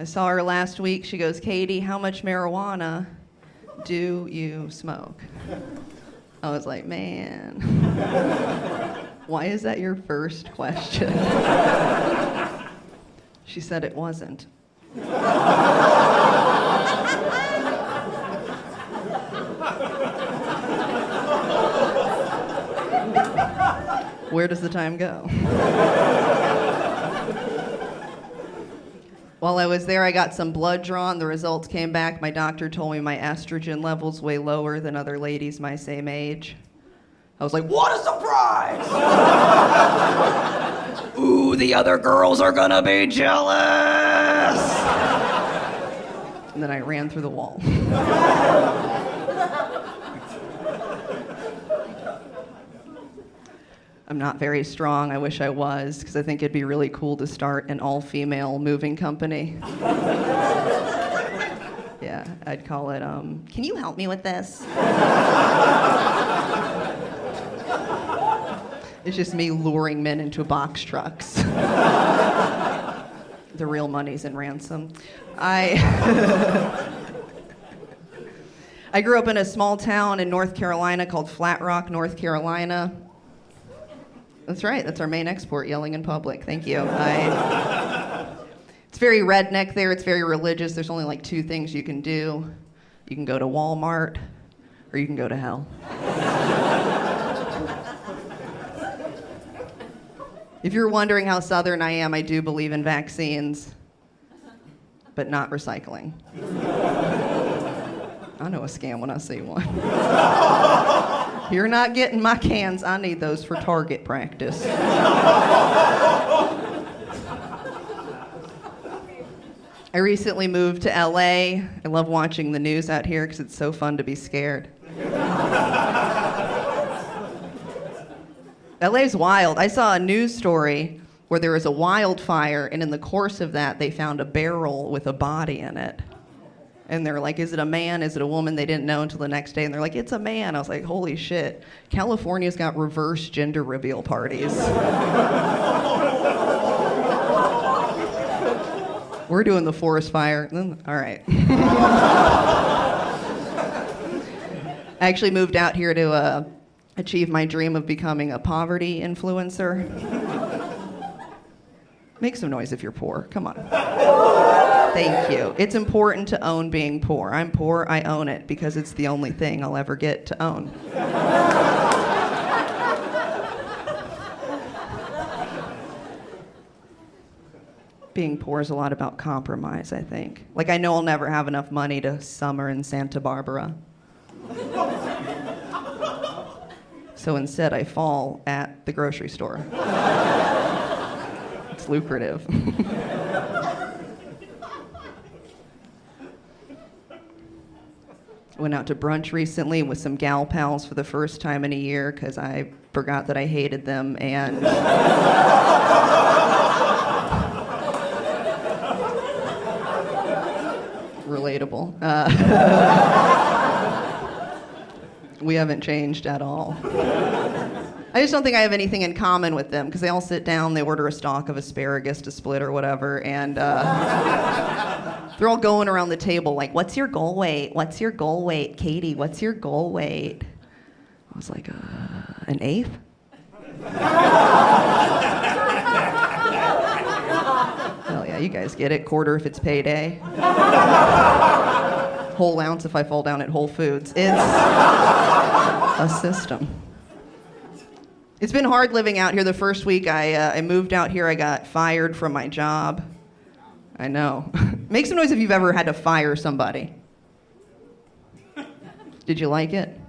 I saw her last week. She goes, "Katie, how much marijuana do you smoke?" I was like, man, why is that your first question? She said it wasn't. Where does the time go? While I was there, I got some blood drawn. The results came back. My doctor told me my estrogen level's way lower than other ladies my same age. I was like, what a surprise! Ooh, the other girls are gonna be jealous! And then I ran through the wall. I'm not very strong. I wish I was, because I think it'd be really cool to start an all-female moving company. Yeah, I'd call it, can you help me with this? It's just me luring men into box trucks. The real money's in ransom. I grew up in a small town in North Carolina called Flat Rock, North Carolina. That's right. That's our main export, yelling in public. Thank you. It's very redneck there. It's very religious. There's only like two things you can do. You can go to Walmart, or you can go to hell. If you're wondering how Southern I am, I do believe in vaccines, but not recycling. I know a scam when I see one. You're not getting my cans. I need those for target practice. I recently moved to LA. I love watching the news out here because it's so fun to be scared. LA's wild. I saw a news story where there was a wildfire, and in the course of that, they found a barrel with a body in it. And they're like, is it a man? Is it a woman? They didn't know until the next day. And they're like, it's a man. I was like, holy shit. California's got reverse gender reveal parties. We're doing the forest fire. All right. I actually moved out here to achieve my dream of becoming a poverty influencer. Make some noise if you're poor. Come on. Thank you. It's important to own being poor. I'm poor, I own it, because it's the only thing I'll ever get to own. Being poor is a lot about compromise, I think. Like, I know I'll never have enough money to summer in Santa Barbara. so instead I fall at the grocery store. It's lucrative. Went out to brunch recently with some gal pals for the first time in a year because I forgot that I hated them, and relatable. We haven't changed at all. I just don't think I have anything in common with them because they all sit down, they order a stalk of asparagus to split or whatever, and they're all going around the table like, what's your goal weight? What's your goal weight? Katie, what's your goal weight? I was like, an eighth? Well, yeah, you guys get it. Quarter if it's payday. Whole ounce if I fall down at Whole Foods. It's a system. It's been hard living out here. The first week I moved out here, I got fired from my job. I know. Make some noise if you've ever had to fire somebody. Did you like it?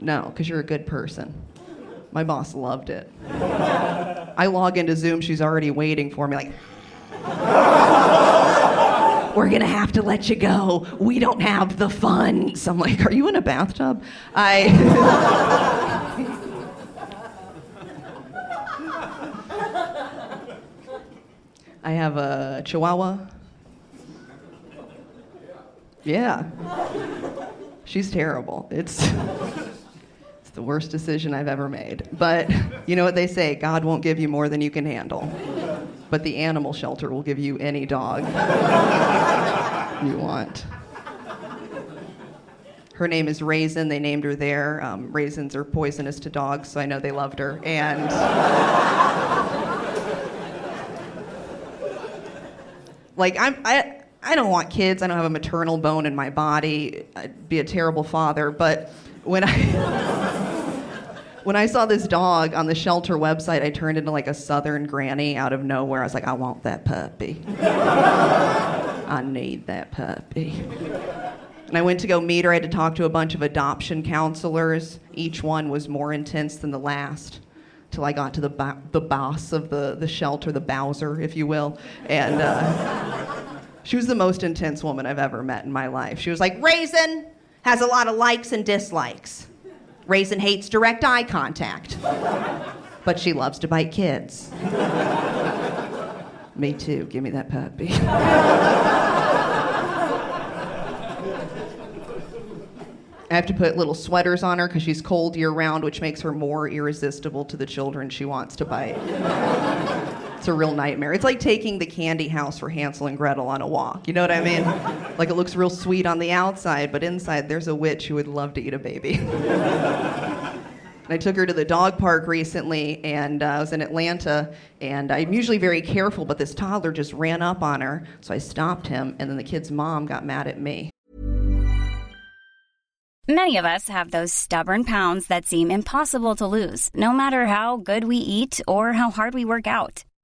No, because you're a good person. My boss loved it. I log into Zoom, she's already waiting for me, like, we're gonna have to let you go. We don't have the funds. I'm like, are you in a bathtub? I have a Chihuahua. Yeah. She's terrible. It's the worst decision I've ever made. But you know what they say, God won't give you more than you can handle. But the animal shelter will give you any dog you want. Her name is Raisin. They named her there. Raisins are poisonous to dogs, so I know they loved her. And like, I don't want kids. I don't have a maternal bone in my body. I'd be a terrible father. But when I saw this dog on the shelter website, I turned into like a southern granny out of nowhere. I was like, I want that puppy. I need that puppy. And I went to go meet her. I had to talk to a bunch of adoption counselors. Each one was more intense than the last, till I got to the boss of the shelter, the Bowser, if you will. And she was the most intense woman I've ever met in my life. She was like, Raisin has a lot of likes and dislikes. Raisin hates direct eye contact, but she loves to bite kids. Me too, give me that puppy. I have to put little sweaters on her because she's cold year-round, which makes her more irresistible to the children she wants to bite. It's a real nightmare. It's like taking the candy house for Hansel and Gretel on a walk. You know what I mean? Like, it looks real sweet on the outside, but inside there's a witch who would love to eat a baby. And I took her to the dog park recently, and I was in Atlanta, and I'm usually very careful, but this toddler just ran up on her, so I stopped him, and then the kid's mom got mad at me. Many of us have those stubborn pounds that seem impossible to lose, no matter how good we eat or how hard we work out.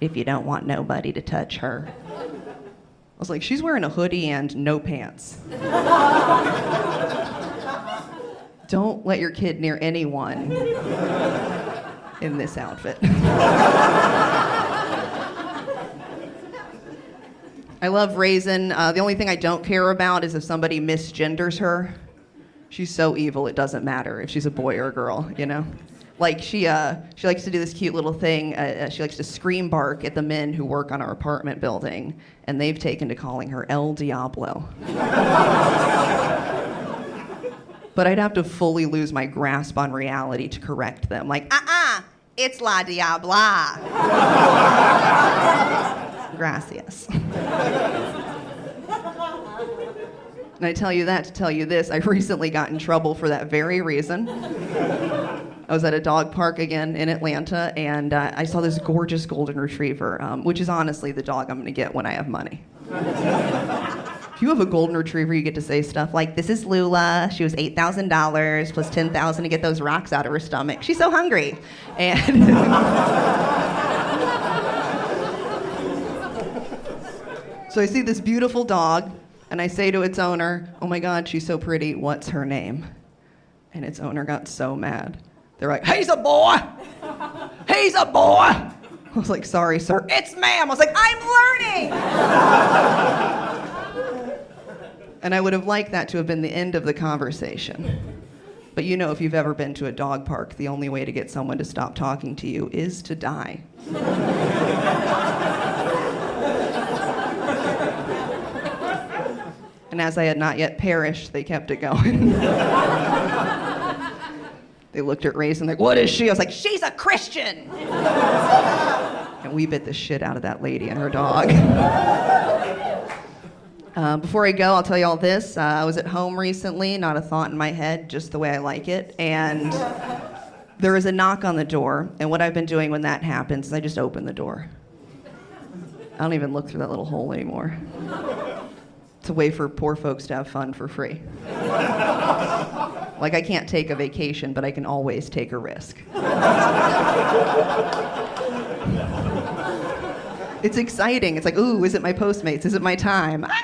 if you don't want nobody to touch her. I was like, she's wearing a hoodie and no pants. Don't let your kid near anyone in this outfit. I love Raisin. The only thing I don't care about is if somebody misgenders her. She's so evil, it doesn't matter if she's a boy or a girl, you know? Like she likes to do this cute little thing. She likes to scream bark at the men who work on our apartment building, and they've taken to calling her El Diablo. But I'd have to fully lose my grasp on reality to correct them. Like, it's La Diabla. Gracias. And I tell you that to tell you this, I recently got in trouble for that very reason. I was at a dog park again in Atlanta, and I saw this gorgeous golden retriever, which is honestly the dog I'm going to get when I have money. If you have a golden retriever, you get to say stuff like, "This is Lula. She was $8,000 plus $10,000 to get those rocks out of her stomach. She's so hungry." And... So I see this beautiful dog, and I say to its owner, "Oh my God, she's so pretty. What's her name?" And its owner got so mad. They're like, "He's a boy! He's a boy!" I was like, "Sorry, sir." "It's ma'am." I was like, "I'm learning!" And I would have liked that to have been the end of the conversation. But you know, if you've ever been to a dog park, the only way to get someone to stop talking to you is to die. And as I had not yet perished, they kept it going. They looked at Raisin like, "What is she?" I was like, "She's a Christian!" And we bit the shit out of that lady and her dog. Before I go, I'll tell you all this. I was at home recently, not a thought in my head, just the way I like it. And there was a knock on the door. And what I've been doing when that happens is I just open the door. I don't even look through that little hole anymore. It's a way for poor folks to have fun for free. Like, I can't take a vacation, but I can always take a risk. It's exciting. It's like, ooh, is it my Postmates? Is it my time? Ah!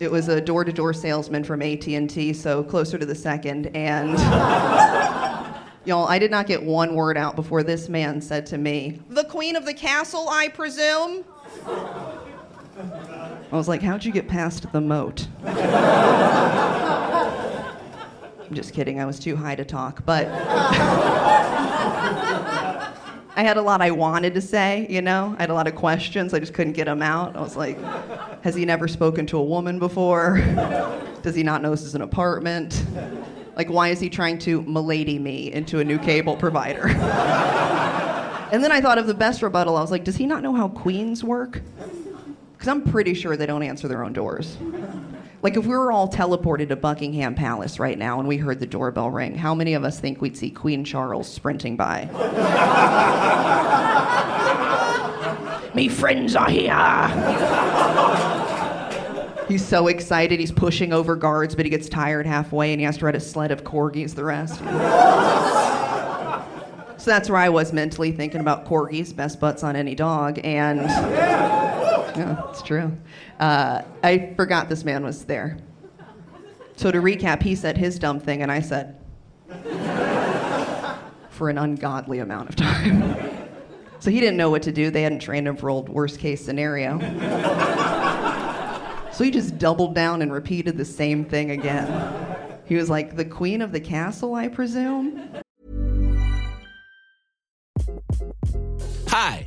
It was a door-to-door salesman from AT&T, so closer to the second, and... Y'all, I did not get one word out before this man said to me, "The queen of the castle, I presume?" I was like, "How'd you get past the moat?" I'm just kidding, I was too high to talk, but... I had a lot I wanted to say, you know? I had a lot of questions, I just couldn't get them out. I was like, has he never spoken to a woman before? Does he not know this is an apartment? Like, why is he trying to milady me into a new cable provider? And then I thought of the best rebuttal. I was like, does he not know how queens work? Because I'm pretty sure they don't answer their own doors. Like, if we were all teleported to Buckingham Palace right now and we heard the doorbell ring, how many of us think we'd see Queen Charles sprinting by? "Me friends are here!" He's so excited, he's pushing over guards, but he gets tired halfway and he has to ride a sled of corgis the rest. So that's where I was mentally thinking about corgis, best butts on any dog, and... Yeah, it's true. I forgot this man was there. So to recap, he said his dumb thing and I said... for an ungodly amount of time. So he didn't know what to do, they hadn't trained him for old worst case scenario. So he just doubled down and repeated the same thing again. He was like, "The queen of the castle, I presume?" Hi,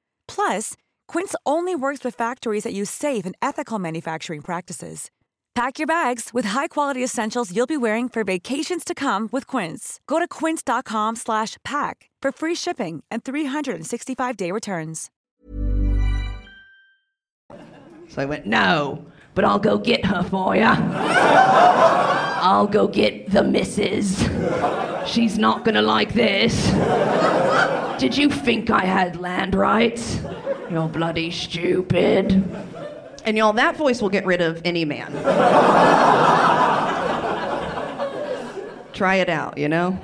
Plus, Quince only works with factories that use safe and ethical manufacturing practices. Pack your bags with high-quality essentials you'll be wearing for vacations to come with Quince. Go to quince.com/pack for free shipping and 365-day returns. So I went, no, but I'll go get her for ya. I'll go get the missus. She's not gonna like this. Did you think I had land rights? You're bloody stupid. And y'all, that voice will get rid of any man. Try it out, you know?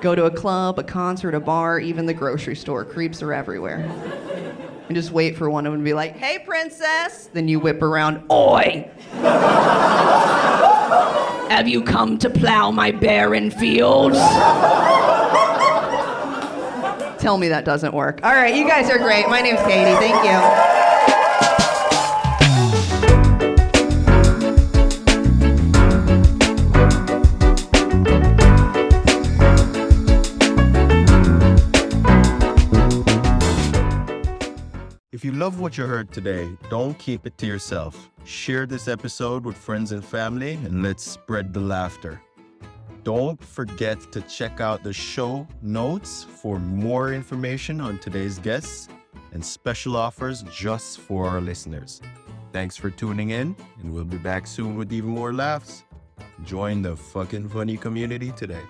Go to a club, a concert, a bar, even the grocery store. Creeps are everywhere. And just wait for one of them to be like, hey, princess. Then you whip around, oi! Have you come to plow my barren fields? Tell me that doesn't work. All right, you guys are great. My name's Katie. Thank you. If you love what you heard today, don't keep it to yourself. Share this episode with friends and family, and let's spread the laughter. Don't forget to check out the show notes for more information on today's guests and special offers just for our listeners. Thanks for tuning in, and we'll be back soon with even more laughs. Join the fucking funny community today.